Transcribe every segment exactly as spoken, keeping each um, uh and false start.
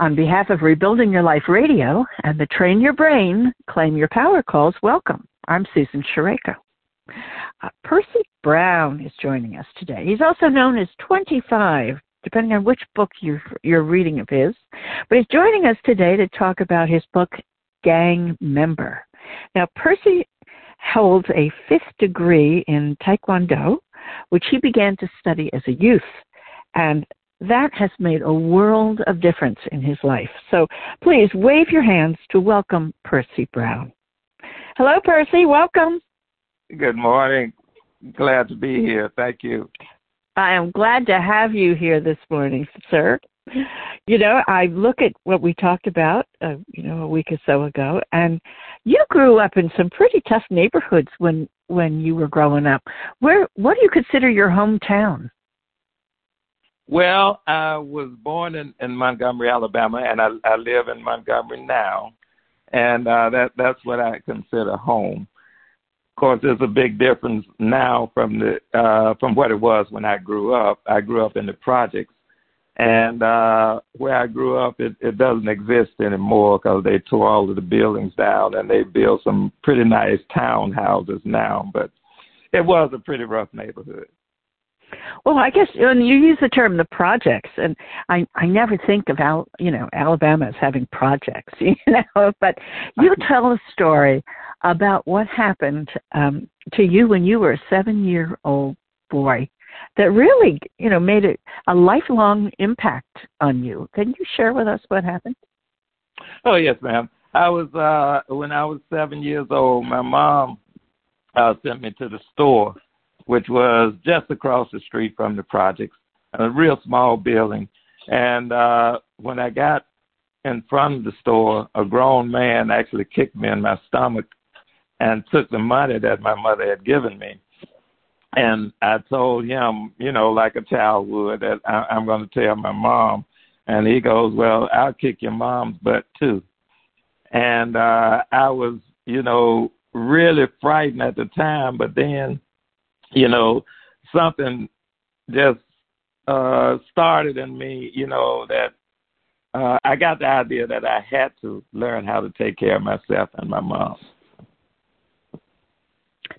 On behalf of Rebuilding Your Life Radio and the Train Your Brain, Claim Your Power Calls, welcome. I'm Susan Shireko. Uh, Percy Brown is joining us today. He's also known as twenty-five, depending on which book you're, you're reading of his. But he's joining us today to talk about his book, Gang Member. Now, Percy holds a fifth degree in Taekwondo, which he began to study as a youth. And that has made a world of difference in his life. So please wave your hands to welcome Percy Brown. Hello, Percy. Welcome. Good morning. Glad to be here. Thank you. I am glad to have you here this morning, sir. You know, I look at what we talked about, uh, you know, a week or so ago, and you grew up in some pretty tough neighborhoods when, when you were growing up. Where, what do you consider your hometown? Well, I was born in, in Montgomery, Alabama, and I, I live in Montgomery now, and uh, that that's what I consider home. Of course, there's a big difference now from the uh, from what it was when I grew up. I grew up in the projects, and uh, where I grew up, it, it doesn't exist anymore because they tore all of the buildings down, and they built some pretty nice townhouses now, but it was a pretty rough neighborhood. Well, I guess you use the term the projects, and I, I never think of Al, you know, Alabama as having projects, you know. But you tell a story about what happened um, to you when you were a seven-year-old boy that really, you know, made a, a lifelong impact on you. Can you share with us what happened? Oh, yes, ma'am. I was uh, when I was seven years old, my mom uh, sent me to the store, which was just across the street from the projects, a real small building. And uh, when I got in front of the store, a grown man actually kicked me in my stomach and took the money that my mother had given me. And I told him, you know, like a child would, that I- I'm going to tell my mom. And he goes, well, I'll kick your mom's butt too. And uh, I was, you know, really frightened at the time, but then, you know, something just uh, started in me, you know, that uh, I got the idea that I had to learn how to take care of myself and my mom.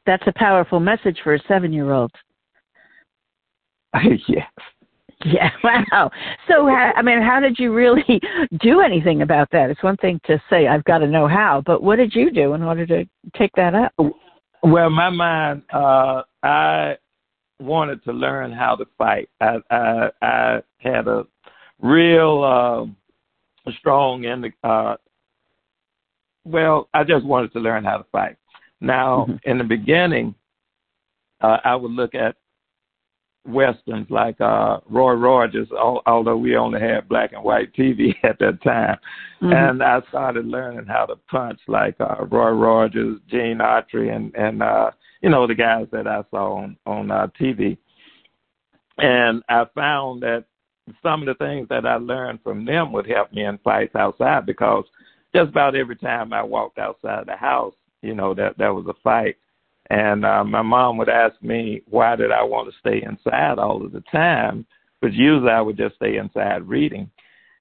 That's a powerful message for a seven-year-old. Yes. Yeah, wow. So, I mean, how did you really do anything about that? It's one thing to say, I've got to know how, but what did you do in order to take that up? Well, my mind, uh, I wanted to learn how to fight. I I, I had a real uh, strong, and uh, well, I just wanted to learn how to fight. Now, mm-hmm. in the beginning, uh, I would look at Westerns like uh, Roy Rogers, al- although we only had black and white T V at that time. Mm-hmm. And I started learning how to punch like uh, Roy Rogers, Gene Autry, and, and uh, you know, the guys that I saw on, on uh, T V. And I found that some of the things that I learned from them would help me in fights outside, because just about every time I walked outside the house, you know, that, that was a fight. And uh, my mom would ask me, why did I want to stay inside all of the time? But usually I would just stay inside reading.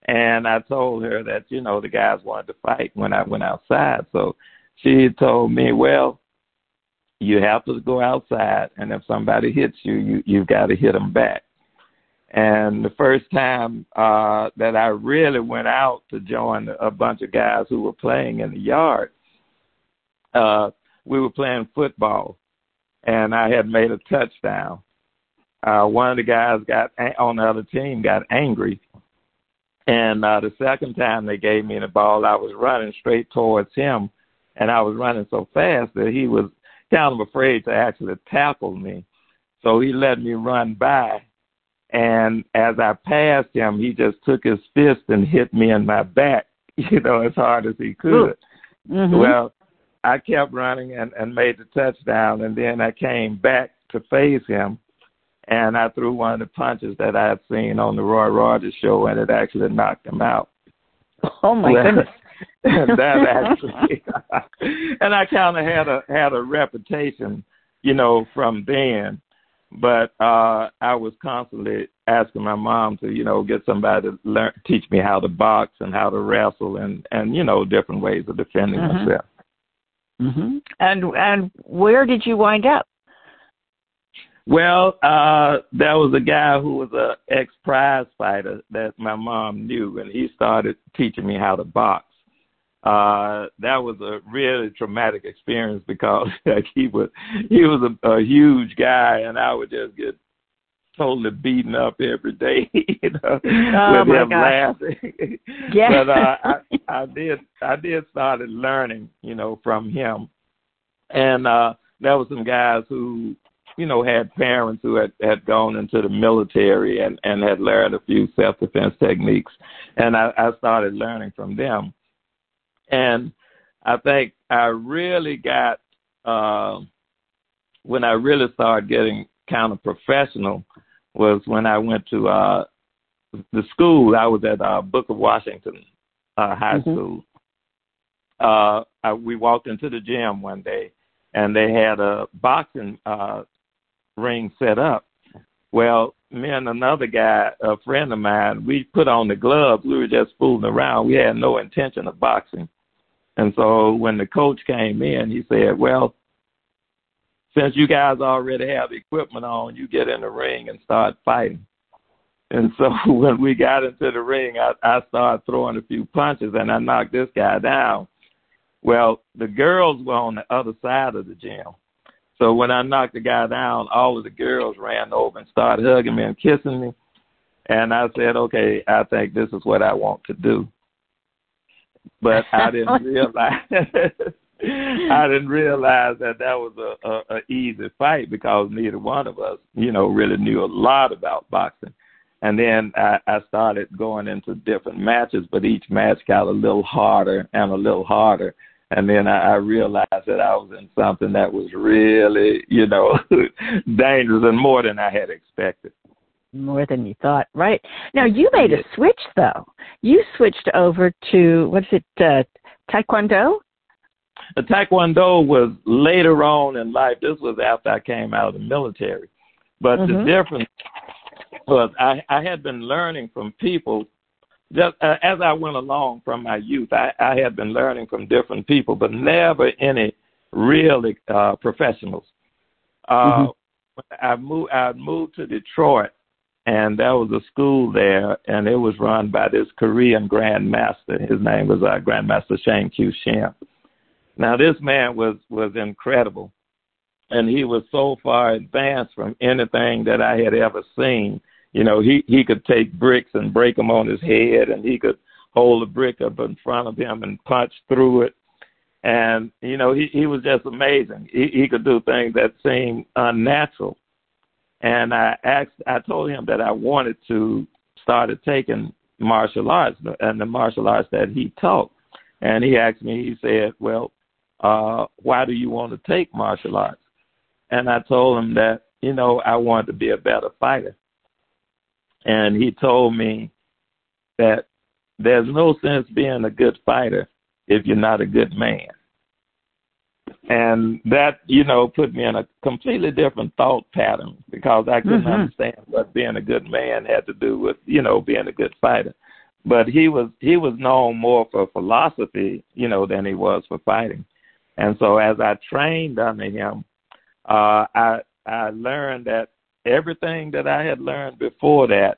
And I told her that, you know, the guys wanted to fight when I went outside. So she told me, well, you have to go outside, and if somebody hits you, you you've got to hit them back. And the first time uh, that I really went out to join a bunch of guys who were playing in the yard, uh, we were playing football, and I had made a touchdown. Uh, one of the guys got on the other team got angry, and uh, the second time they gave me the ball, I was running straight towards him, and I was running so fast that he was kind of afraid to actually tackle me. So he let me run by, and as I passed him, he just took his fist and hit me in my back, you know, as hard as he could. Mm-hmm. Well, I kept running and, and made the touchdown, and then I came back to face him, and I threw one of the punches that I had seen on the Roy Rogers show, and it actually knocked him out. Oh, my well, goodness. That actually, and I kind of had a had a reputation, you know, from then. But uh, I was constantly asking my mom to, you know, get somebody to learn, teach me how to box and how to wrestle and, and you know, different ways of defending mm-hmm. myself. Mm-hmm. And and where did you wind up? Well, uh, there was a guy who was a ex-prize fighter that my mom knew, and he started teaching me how to box. Uh, that was a really traumatic experience because like, he was he was a, a huge guy, and I would just get totally beaten up every day, you know, oh with my him gosh. laughing. Yeah. But uh, I, I did I did started learning, you know, from him, and uh, there were some guys who, you know, had parents who had, had gone into the military and, and had learned a few self-defense techniques, and I, I started learning from them. And I think I really got, uh, when I really started getting kind of professional was when I went to uh, the school. I was at uh, Booker Washington uh, High mm-hmm. School. Uh, I, we walked into the gym one day, and they had a boxing uh, ring set up. Well, me and another guy, a friend of mine, we put on the gloves. We were just fooling around. We had no intention of boxing. And so when the coach came in, he said, well, since you guys already have equipment on, you get in the ring and start fighting. And so when we got into the ring, I, I started throwing a few punches, and I knocked this guy down. Well, the girls were on the other side of the gym. So when I knocked the guy down, all of the girls ran over and started hugging me and kissing me. And I said, okay, I think this is what I want to do. But I didn't realize I didn't realize that that was a, a, a easy fight because neither one of us, you know, really knew a lot about boxing. And then I, I started going into different matches, but each match got a little harder and a little harder. And then I, I realized that I was in something that was really, you know, dangerous and more than I had expected. More than you thought, right? Now, you made a switch, though. You switched over to, what's it, uh, Taekwondo? The Taekwondo was later on in life. This was after I came out of the military. But mm-hmm. the difference was I, I had been learning from people. Just uh, as I went along from my youth, I, I had been learning from different people, but never any real uh, professionals. Uh, mm-hmm. I moved. I moved to Detroit, and there was a school there, and it was run by this Korean grandmaster. His name was uh, Grandmaster Shang Kyu Shin. Now, this man was was incredible, and he was so far advanced from anything that I had ever seen. You know, he, he could take bricks and break them on his head, and he could hold a brick up in front of him and punch through it. And, you know, he, he was just amazing. He, he could do things that seemed unnatural. And I asked, I told him that I wanted to start taking martial arts and the martial arts that he taught. And he asked me, he said, well, uh, why do you want to take martial arts? And I told him that, you know, I wanted to be a better fighter. And he told me that there's no sense being a good fighter if you're not a good man. And that, you know, put me in a completely different thought pattern because I couldn't mm-hmm. understand what being a good man had to do with, you know, being a good fighter. But he was he was known more for philosophy, you know, than he was for fighting. And so as I trained under him, uh, I I learned that everything that I had learned before that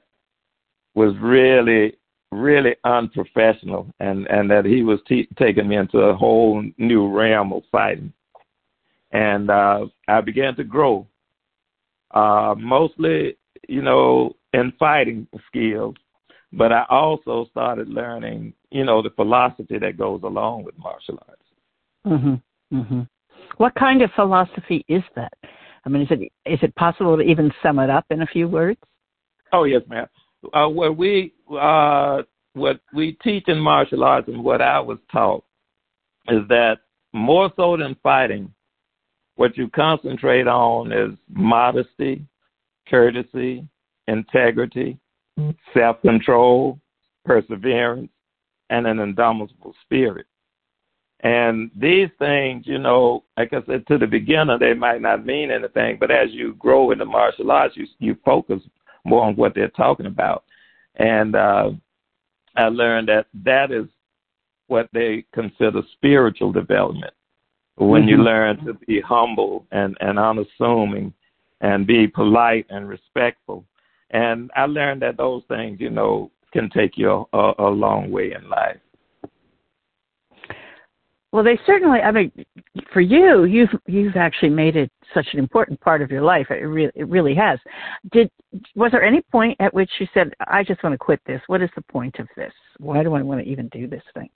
was really, really unprofessional, and, and that he was te- taking me into a whole new realm of fighting. And uh, I began to grow, uh, mostly, you know, in fighting skills, but I also started learning, you know, the philosophy that goes along with martial arts. Mm-hmm. Mm-hmm. What kind of philosophy is that? I mean, is it is it possible to even sum it up in a few words? Oh yes, ma'am. Uh, what we uh, what we teach in martial arts and what I was taught is that more so than fighting, what you concentrate on is modesty, courtesy, integrity, mm-hmm. self-control, perseverance, and an indomitable spirit. And these things, you know, like I said, to the beginner, they might not mean anything, but as you grow in the martial arts, you, you focus more on what they're talking about. And uh, I learned that that is what they consider spiritual development. When mm-hmm. you learn to be humble and, and unassuming and be polite and respectful. And I learned that those things, you know, can take you a, a long way in life. Well, they certainly, I mean, for you, you've you've actually made it such an important part of your life. It really, it really has. Did was there any point at which you said, I just want to quit this? What is the point of this? Why do I want to even do this thing?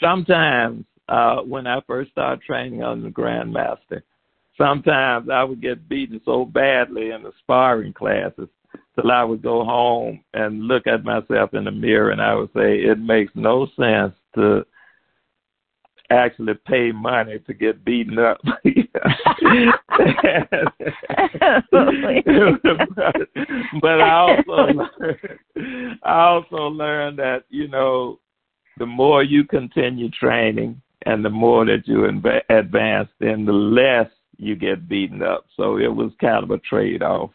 Sometimes uh, when I first started training on the Grandmaster, sometimes I would get beaten so badly in the sparring classes till I would go home and look at myself in the mirror and I would say, it makes no sense to actually pay money to get beaten up. But I also, I also learned that, you know, the more you continue training and the more that you inv- advance, then the less you get beaten up. So it was kind of a trade-off.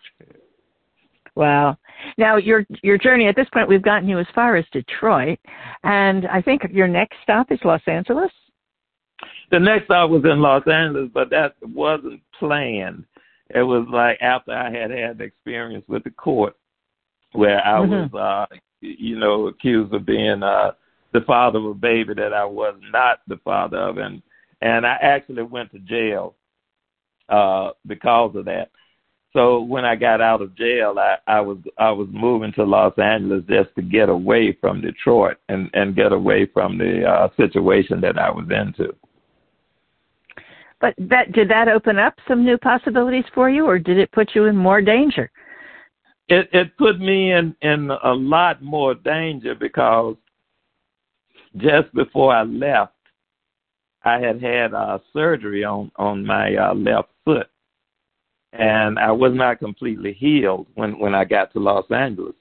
Wow. Now, your your journey at this point, we've gotten you as far as Detroit, and I think your next stop is Los Angeles? The next stop was in Los Angeles, but that wasn't planned. It was like after I had had the experience with the court where I mm-hmm. was, uh, you know, accused of being uh, the father of a baby that I was not the father of. And, and I actually went to jail uh, because of that. So when I got out of jail, I, I was I was moving to Los Angeles just to get away from Detroit and, and get away from the uh, situation that I was into. But that did that open up some new possibilities for you, or did it put you in more danger? It, it put me in, in a lot more danger because just before I left, I had had uh, surgery on, on my uh, left foot. And I was not completely healed when, when I got to Los Angeles.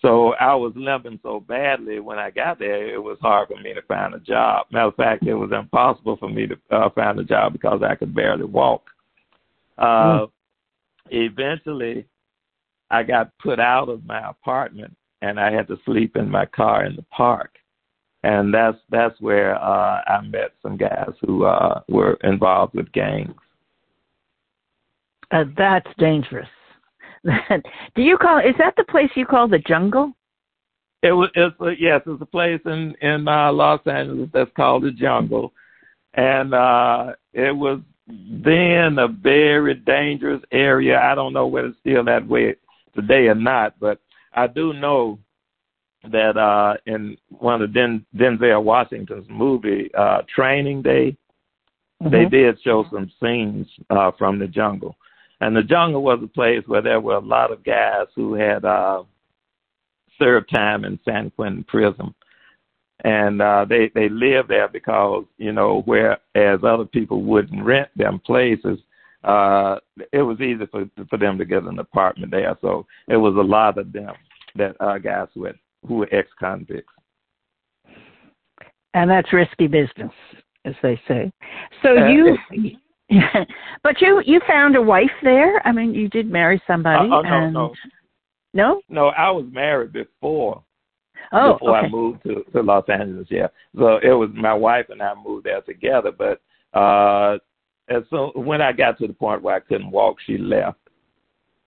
So I was limping so badly when I got there, it was hard for me to find a job. Matter of fact, it was impossible for me to uh, find a job because I could barely walk. Uh, mm. Eventually, I got put out of my apartment, and I had to sleep in my car in the park. And that's that's where uh, I met some guys who uh, were involved with gangs. Uh, that's dangerous. Do you call? Is that the place you call the jungle? It was. It's a, yes, it's a place in in uh, Los Angeles that's called the jungle, and uh, it was then a very dangerous area. I don't know whether it's still that way today or not, but I do know that uh, in one of Den- Denzel Washington's movie, uh, Training Day, mm-hmm. they did show some scenes uh, from the jungle. And the jungle was a place where there were a lot of guys who had uh, served time in San Quentin prison. And uh, they, they lived there because, you know, whereas other people wouldn't rent them places, uh, it was easy for, for them to get an apartment there. So it was a lot of them, that uh, guys who, had, who were ex-convicts. And that's risky business, as they say. So uh, you... But you, you found a wife there? I mean, you did marry somebody. Uh, oh, no, and... no. No? No, I was married before. Oh, Before okay. I moved to, to Los Angeles, yeah. So it was my wife and I moved there together. But uh, and so when I got to the point where I couldn't walk, she left.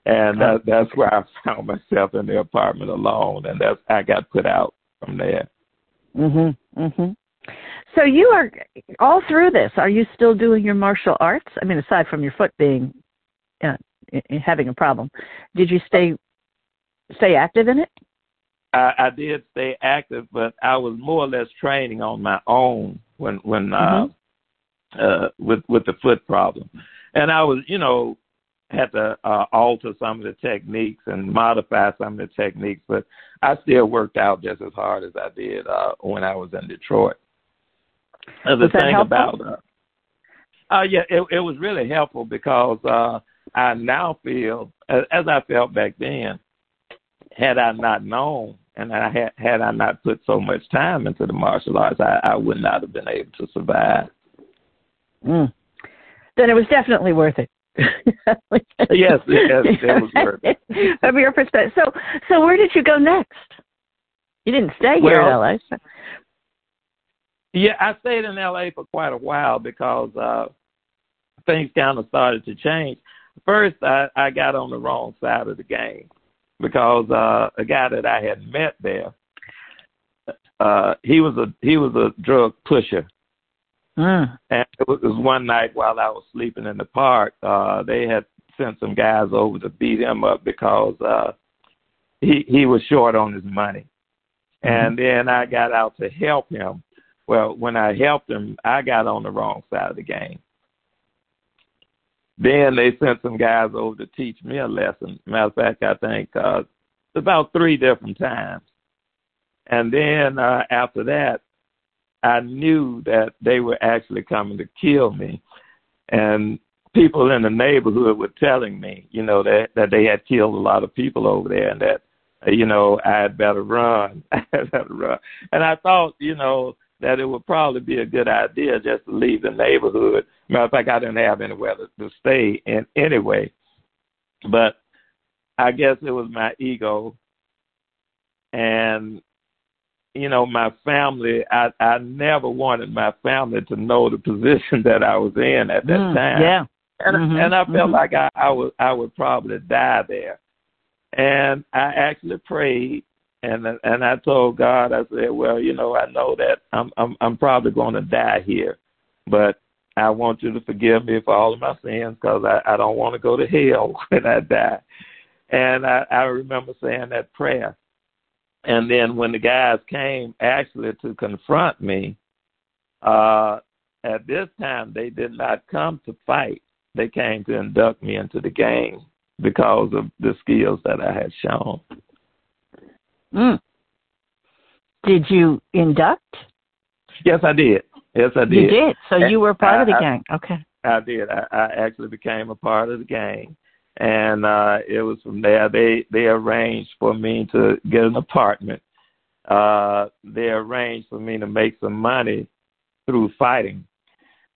And that, that's where I found myself in the apartment alone. And that's I got put out from there. Mm-hmm, mm-hmm. So you are, all through this, are you still doing your martial arts? I mean, aside from your foot being, uh, having a problem, did you stay stay active in it? I, I did stay active, but I was more or less training on my own when, when mm-hmm. uh, uh, with, with the foot problem. And I was, you know, had to uh, alter some of the techniques and modify some of the techniques, but I still worked out just as hard as I did uh, when I was in Detroit. The was thing about, uh, uh, yeah, it, it was really helpful because uh, I now feel, as, as I felt back then, had I not known and I had, had I not put so much time into the martial arts, I, I would not have been able to survive. Mm. Then it was definitely worth it. yes, yes, it was worth it. From your perspective. So, so where did you go next? You didn't stay well, here in L A. So. Yeah, I stayed in L A for quite a while because uh, things kind of started to change. First, I, I got on the wrong side of the game because uh, a guy that I had met there, uh, he was a he was a drug pusher. Mm. And it was one night while I was sleeping in the park, uh, they had sent some guys over to beat him up because uh, he he was short on his money. Mm-hmm. And then I got out to help him. Well, when I helped him, I got on the wrong side of the game. Then they sent some guys over to teach me a lesson. Matter of fact, I think uh, about three different times. And then uh, after that, I knew that they were actually coming to kill me. And people in the neighborhood were telling me, you know, that, that they had killed a lot of people over there and that, you know, I had better run. I had better run. And I thought, you know, that it would probably be a good idea just to leave the neighborhood. Matter of fact, I didn't have anywhere to, to stay in anyway. But I guess it was my ego and, you know, my family, I, I never wanted my family to know the position that I was in at that mm, time. Yeah. And, mm-hmm, and I felt mm-hmm. like I, I, was, I would probably die there. And I actually prayed, and and I told God, I said, well, you know, I know that I'm I'm, I'm probably going to die here, but I want you to forgive me for all of my sins because I, I don't want to go to hell when I die. And I, I remember saying that prayer. And then when the guys came actually to confront me, uh, at this time they did not come to fight. They came to induct me into the gang because of the skills that I had shown. Mm. Did you induct? Yes, I did. Yes, I did. You did. So and you were part I, of the I, gang. Okay. I did. I, I actually became a part of the gang. And uh, it was from there. They, they arranged for me to get an apartment. Uh, they arranged for me to make some money through fighting.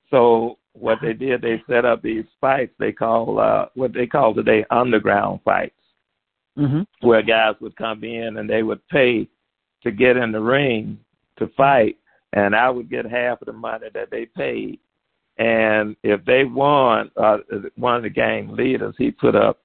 So what they did, they set up these fights. They call uh, what they call today underground fights, mm-hmm. where guys would come in and they would pay to get in the ring to fight, and I would get half of the money that they paid. And if they won, uh, one of the gang leaders, he put up,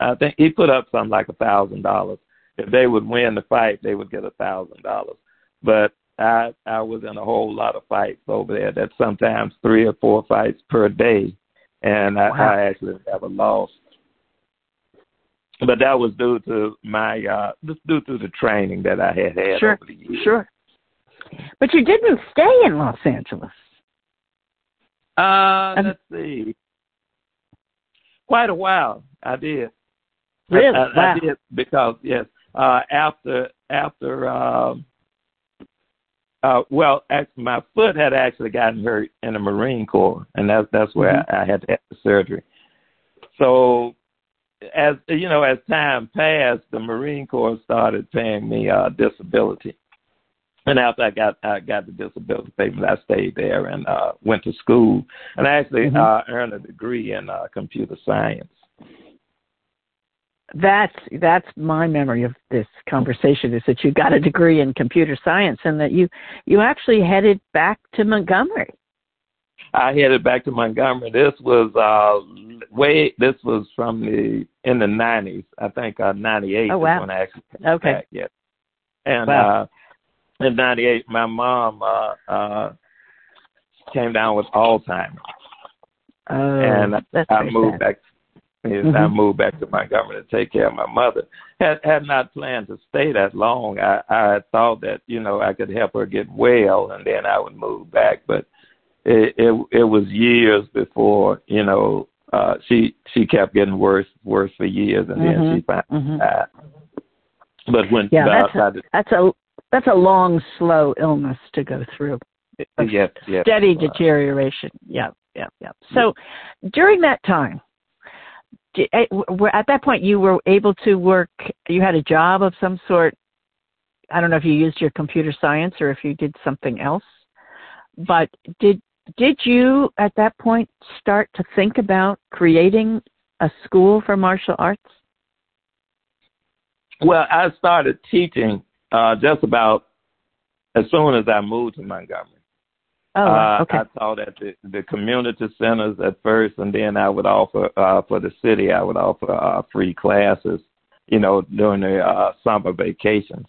I think he put up something like a thousand dollars. If they would win the fight, they would get a thousand dollars. But I I was in a whole lot of fights over there. That's sometimes three or four fights per day. And I, wow. I actually never lost. But that was due to my, uh, due to the training that I had had sure. over the years. Sure. But you didn't stay in Los Angeles. Uh, let's see. Quite a while, I did. Really? I, I, wow. I did because, yes, uh, after, after um, uh, well, actually, my foot had actually gotten hurt in the Marine Corps, and that's that's where mm-hmm. I, I had to have the surgery. So, as you know, as time passed, the Marine Corps started paying me uh, disability. And after I got I got the disability payment, I stayed there and uh, went to school. And I actually mm-hmm. uh, earned a degree in uh, computer science. That's that's my memory of this conversation, is that you got a degree in computer science and that you, you actually headed back to Montgomery. I headed back to Montgomery. This was uh, way this was from the in the nineties. I think uh, ninety-eight oh, wow. is when I actually came okay. back. Yes. And wow. uh In ninety-eight, my mom uh, uh, came down with Alzheimer's, oh, and I, I moved sad. back. Yes, mm-hmm. I moved back to Montgomery to take care of my mother. Had had not planned to stay that long. I, I thought that you know I could help her get well, and then I would move back. But it it, it was years before you know uh, she she kept getting worse worse for years, and mm-hmm. then she finally mm-hmm. died. But when yeah, that's I, a, I did, that's a That's a long, slow illness to go through. Yes, yes. Steady deterioration. Yeah, yeah, yeah. So during that time, at that point, you were able to work, you had a job of some sort. I don't know if you used your computer science or if you did something else, but did did you at that point start to think about creating a school for martial arts? Well, I started teaching uh, just about as soon as I moved to Montgomery. Oh, uh, okay. I taught at the, the community centers at first, and then I would offer uh, for the city. I would offer uh, free classes, you know, during the uh, summer vacations.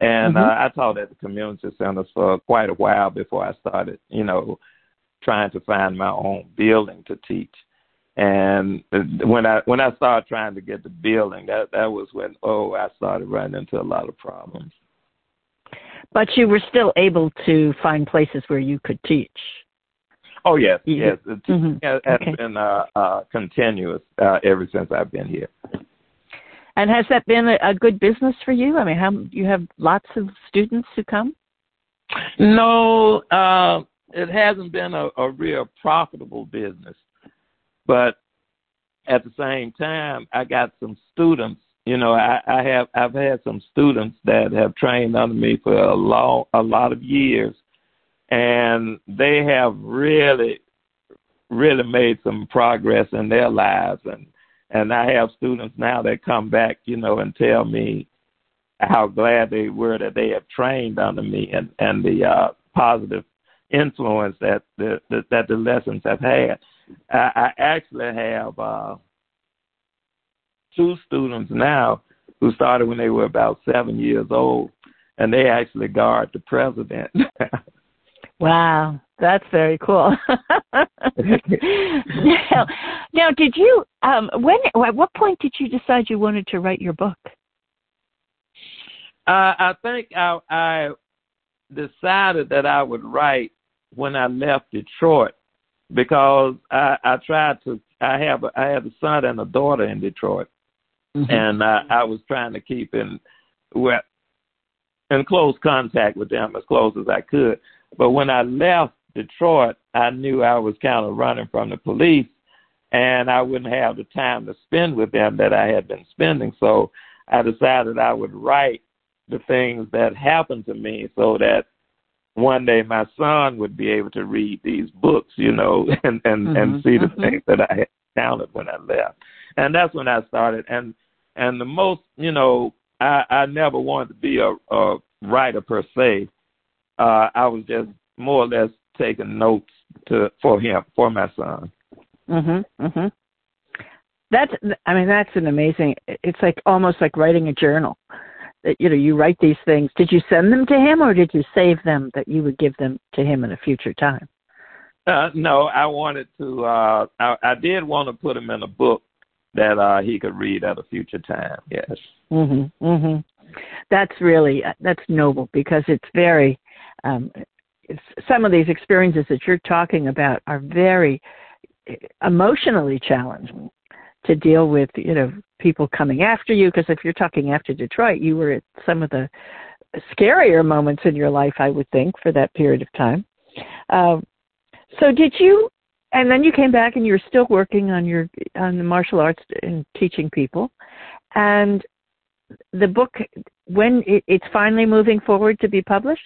And mm-hmm. uh, I taught at the community centers for quite a while before I started, you know, trying to find my own building to teach. And when I when I started trying to get the building, that, that was when, oh, I started running into a lot of problems. But you were still able to find places where you could teach. Oh, yes, you, yes. The teaching mm-hmm. has okay. been uh, uh, continuous uh, ever since I've been here. And has that been a, a good business for you? I mean, how, you have lots of students who come? No, uh, it hasn't been a, a real profitable business. But at the same time, I got some students. You know, I, I have I've had some students that have trained under me for a long, a lot of years, and they have really, really made some progress in their lives. And and I have students now that come back, you know, and tell me how glad they were that they have trained under me, and and the uh, positive influence that the, the that the lessons have had. I actually have uh, two students now who started when they were about seven years old, and they actually guard the president. Wow, that's very cool. now, now, did you, um, when, at what point did you decide you wanted to write your book? Uh, I think I, I decided that I would write when I left Detroit. Because I, I tried to, I have a, I have a son and a daughter in Detroit, mm-hmm. and I, I was trying to keep in, well, in close contact with them as close as I could. But when I left Detroit, I knew I was kind of running from the police, and I wouldn't have the time to spend with them that I had been spending. So I decided I would write the things that happened to me so that one day my son would be able to read these books, you know, and, and, mm-hmm. and see the mm-hmm. things that I had encountered when I left. And that's when I started. And and the most, you know, I, I never wanted to be a, a writer per se. Uh, I was just more or less taking notes to for him, for my son. Mm-hmm. Mm-hmm. That's, I mean, that's an amazing, it's like almost like writing a journal. You know, you write these things. Did you send them to him, or did you save them that you would give them to him in a future time? Uh, no, I wanted to. Uh, I, I did want to put them in a book that uh, he could read at a future time. Yes. Mm-hmm. Mm-hmm. That's really that's noble because it's very. Um, it's, some of these experiences that you're talking about are very emotionally challenging to deal with, you know, people coming after you. Because if you're talking after Detroit, you were at some of the scarier moments in your life, I would think, for that period of time. Um, so did you, and then you came back and you were still working on your, on the martial arts and teaching people. And the book, when it, it's finally moving forward to be published?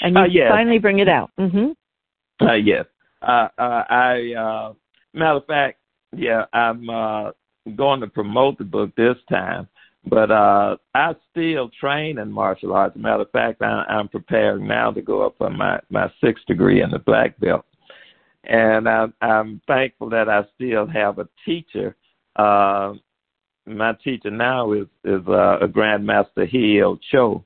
And you uh, yes. finally bring it out. Mm-hmm. Uh, yes. Uh, uh, I, uh, matter of fact, yeah, I'm uh, going to promote the book this time, but uh, I still train in martial arts. As a matter of fact, I, I'm preparing now to go up for my, my sixth degree in the black belt. And I, I'm thankful that I still have a teacher. Uh, my teacher now is, is uh, a Grandmaster Heel Cho,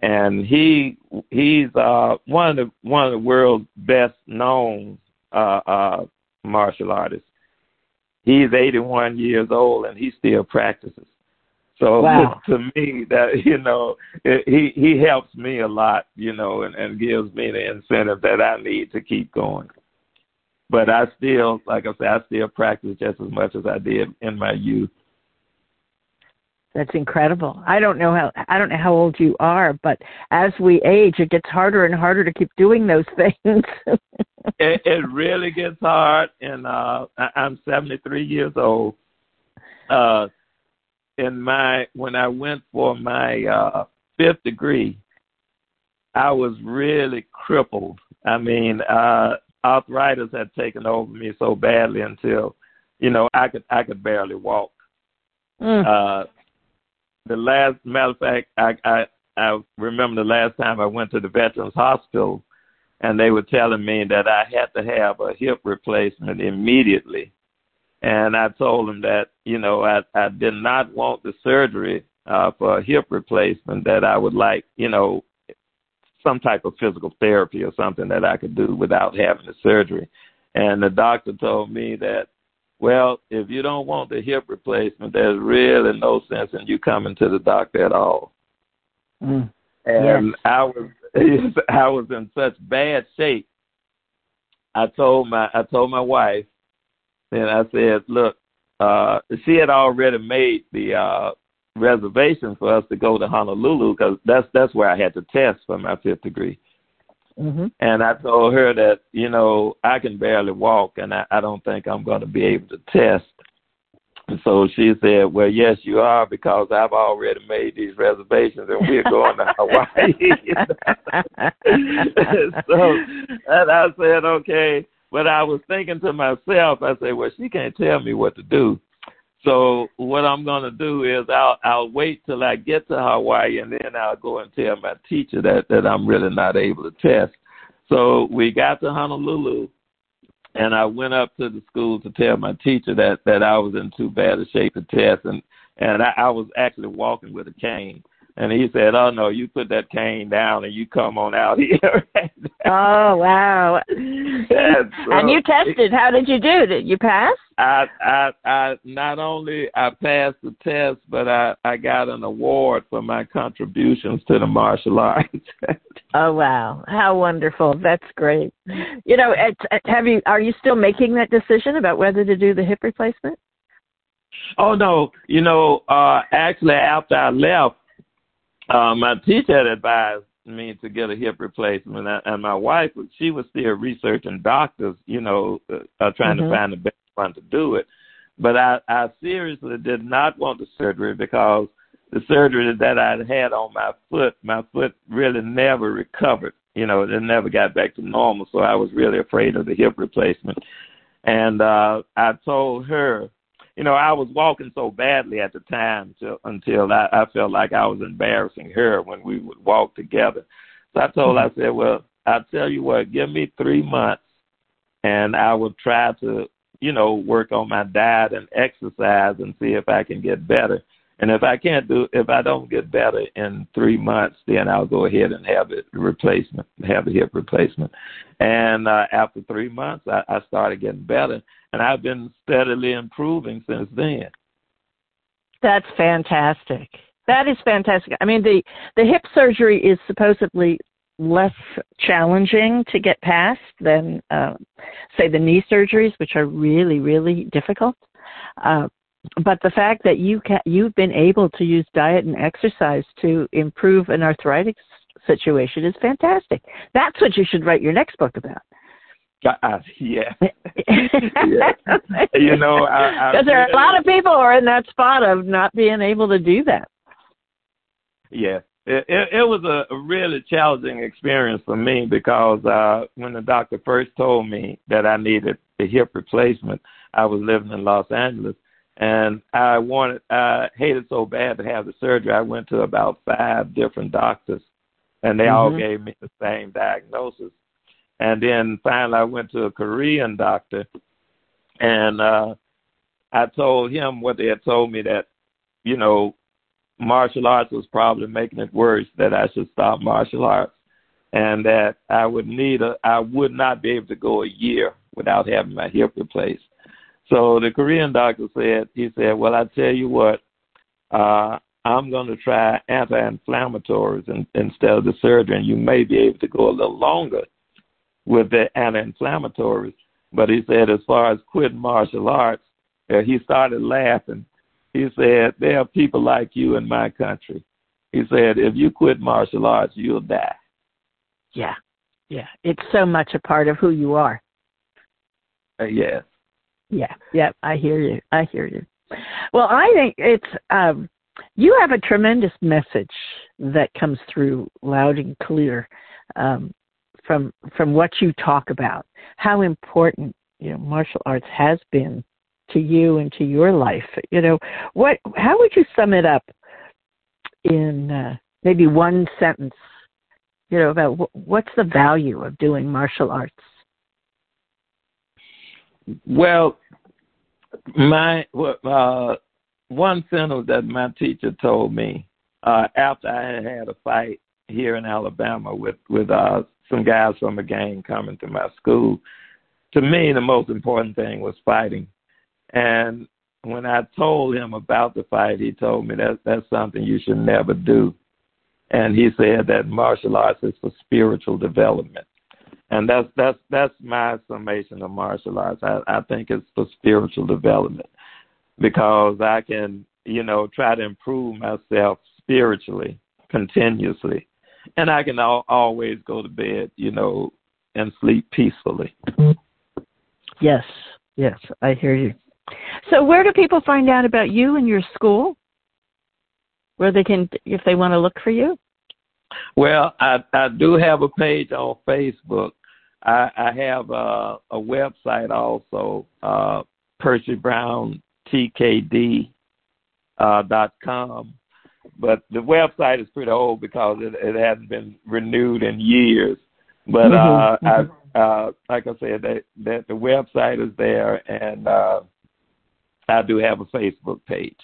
and he he's uh, one of the, one of the world's best known uh, uh, martial artists. He's eighty-one years old, and he still practices. So wow. to me, that, you know, it, he he helps me a lot, you know, and, and gives me the incentive that I need to keep going. But I still, like I said, I still practice just as much as I did in my youth. That's incredible. I don't know how I don't know how old you are, but as we age, it gets harder and harder to keep doing those things. it, it really gets hard, and uh, I, I'm seventy-three years old, uh, in my when I went for my uh, fifth degree, I was really crippled. I mean, uh, arthritis had taken over me so badly until, you know, I could I could barely walk. Mm. Uh, the last matter of fact, I, I I remember the last time I went to the Veterans Hospital, and they were telling me that I had to have a hip replacement immediately. And I told them that, you know, I, I did not want the surgery uh, for a hip replacement, that I would like, you know, some type of physical therapy or something that I could do without having the surgery. And the doctor told me that, well, if you don't want the hip replacement, there's really no sense in you coming to the doctor at all. Mm. And yes. I was I was in such bad shape. I told my I told my wife, and I said, look, uh, she had already made the uh, reservation for us to go to Honolulu, because that's that's where I had to test for my fifth degree. Mm-hmm. And I told her that, you know, I can barely walk, and I, I don't think I'm going to be able to test. And so she said, well, yes, you are, because I've already made these reservations, and we're going to Hawaii. So, and I said, okay. But I was thinking to myself, I said, well, she can't tell me what to do. So what I'm going to do is I'll, I'll wait till I get to Hawaii, and then I'll go and tell my teacher that, that I'm really not able to test. So we got to Honolulu. And I went up to the school to tell my teacher that, that I was in too bad a shape to test. And, and I, I was actually walking with a cane. And he said, oh, no, you put that cane down and you come on out here. Oh, wow. And, so, and you tested. How did you do? Did you pass? I, I, I not only I passed the test, but I, I got an award for my contributions to the martial arts. Oh, wow. How wonderful. That's great. You know, it's, have you, are you still making that decision about whether to do the hip replacement? Oh, no. You know, uh, actually, after I left, uh, my teacher had advised me to get a hip replacement, and, I, and my wife, she was still researching doctors, you know, uh, uh, trying mm-hmm. to find the best one to do it. But I, I seriously did not want the surgery, because the surgery that I had on my foot, my foot really never recovered. You know, it never got back to normal, so I was really afraid of the hip replacement. And uh, I told her, you know, I was walking so badly at the time till, until I, I felt like I was embarrassing her when we would walk together. So I told her, I said, well, I'll tell you what, give me three months, and I will try to, you know, work on my diet and exercise and see if I can get better. And if I can't do, if I don't get better in three months, then I'll go ahead and have it replacement, have the hip replacement. And uh, after three months, I, I started getting better, and I've been steadily improving since then. That's fantastic. That is fantastic. I mean, the, the hip surgery is supposedly less challenging to get past than, uh, say, the knee surgeries, which are really, really difficult. Uh, But the fact that you can, you've been able to use diet and exercise to improve an arthritic situation is fantastic. That's what you should write your next book about. Uh, yeah. Yeah. You know, because there are a lot of people who are in that spot of not being able to do that. Yeah. It, it, it was a really challenging experience for me, because uh, when the doctor first told me that I needed the hip replacement, I was living in Los Angeles. And I wanted, I hated so bad to have the surgery. I went to about five different doctors, and they mm-hmm. all gave me the same diagnosis. And then finally I went to a Korean doctor, and uh, I told him what they had told me, that, you know, martial arts was probably making it worse, that I should stop martial arts, and that I would need a, I would not be able to go a year without having my hip replaced. So the Korean doctor said, he said, well, I tell you what, uh, I'm going to try anti-inflammatories in, instead of the surgery, and you may be able to go a little longer with the anti-inflammatories. But he said, as far as quitting martial arts, uh, he started laughing. He said, there are people like you in my country. He said, if you quit martial arts, you'll die. Yeah, yeah. It's so much a part of who you are. Uh, yes. Yeah, yeah, I hear you. I hear you. Well, I think it's um, you have a tremendous message that comes through loud and clear um, from from what you talk about. How important you know martial arts has been to you and to your life. You know what? How would you sum it up in uh, maybe one sentence? You know about w- what's the value of doing martial arts? Well, my uh, one sentence that my teacher told me uh, after I had had a fight here in Alabama with with uh, some guys from a gang coming to my school, to me the most important thing was fighting. And when I told him about the fight, he told me that that's something you should never do. And he said that martial arts is for spiritual development. And that's that's that's my summation of martial arts. I, I think it's for spiritual development because I can, you know, try to improve myself spiritually continuously. And I can al- always go to bed, you know, and sleep peacefully. Yes, yes, I hear you. So where do people find out about you and your school? Where they can, if they want to look for you? Well, I, I do have a page on Facebook. I, I have a, a website also, uh, Percy Brown T K D dot com. But the website is pretty old because it, it hasn't been renewed in years. But mm-hmm. uh, I, uh, like I said, that, that the website is there, and uh, I do have a Facebook page.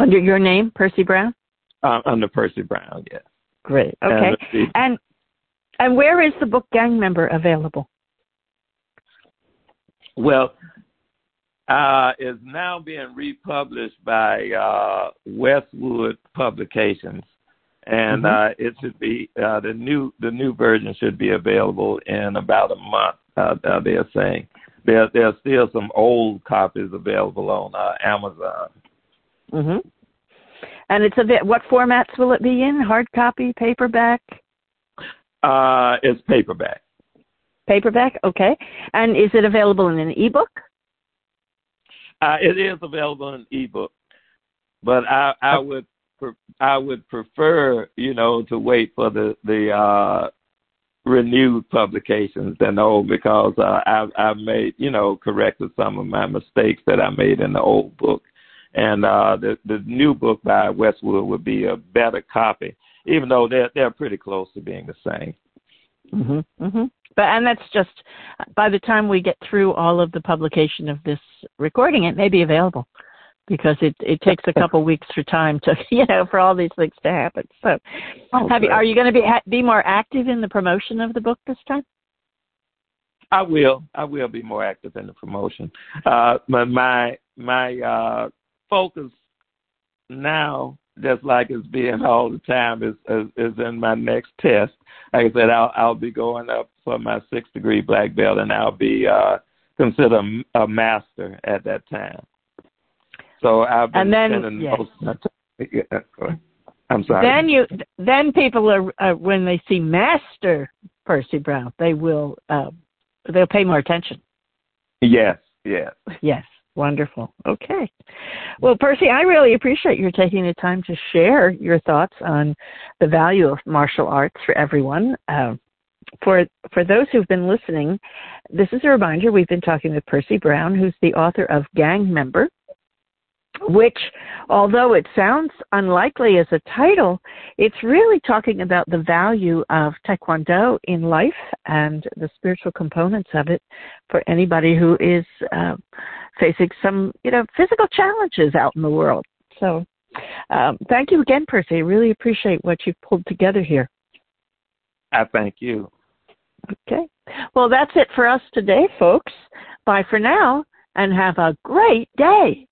Under your name, Percy Brown? Uh, under Percy Brown, yes. Great. Okay. And and, and where is the book Gang Member available? Well, uh, it's now being republished by uh, Westwood Publications, and mm-hmm. uh, it should be uh, the new the new version should be available in about a month. Uh, uh, they're saying there there are still some old copies available on uh, Amazon. Mm-hmm. And it's a bit, what formats will it be in? Hard copy, paperback? Uh, it's paperback. Paperback, okay. And is it available in an ebook? Uh, it is available in ebook, but I, I okay. would I would prefer, you know, to wait for the the uh, renewed publications than the old because uh, I've I've made you know corrected some of my mistakes that I made in the old book. And uh, the, the new book by Westwood would be a better copy, even though they're, they're pretty close to being the same. Mm-hmm, mm-hmm. But and that's just, by the time we get through all of the publication of this recording, it may be available because it, it takes a couple weeks for time to, you know, for all these things to happen. So oh, have you, are you going to be be more active in the promotion of the book this time? I will. I will be more active in the promotion. Uh, my, my, my uh, focus now, just like it's being all the time, is, is is in my next test. Like I said, I'll I'll be going up for my sixth degree black belt, and I'll be uh, considered a master at that time. So I've been and then, spending yes. most of my time. I'm sorry. Then you then people are uh, when they see Master Percy Brown, they will uh, they'll pay more attention. Yes. Yes. Yes. Wonderful. Okay. Well, Percy, I really appreciate your taking the time to share your thoughts on the value of martial arts for everyone. Uh, for for those who've been listening, this is a reminder. We've been talking with Percy Brown, who's the author of Gang Member, which, although it sounds unlikely as a title, it's really talking about the value of Taekwondo in life and the spiritual components of it for anybody who is uh, facing some, you know, physical challenges out in the world. So um, thank you again, Percy. I really appreciate what you've pulled together here. I thank you. Okay. Well, that's it for us today, folks. Bye for now, and have a great day.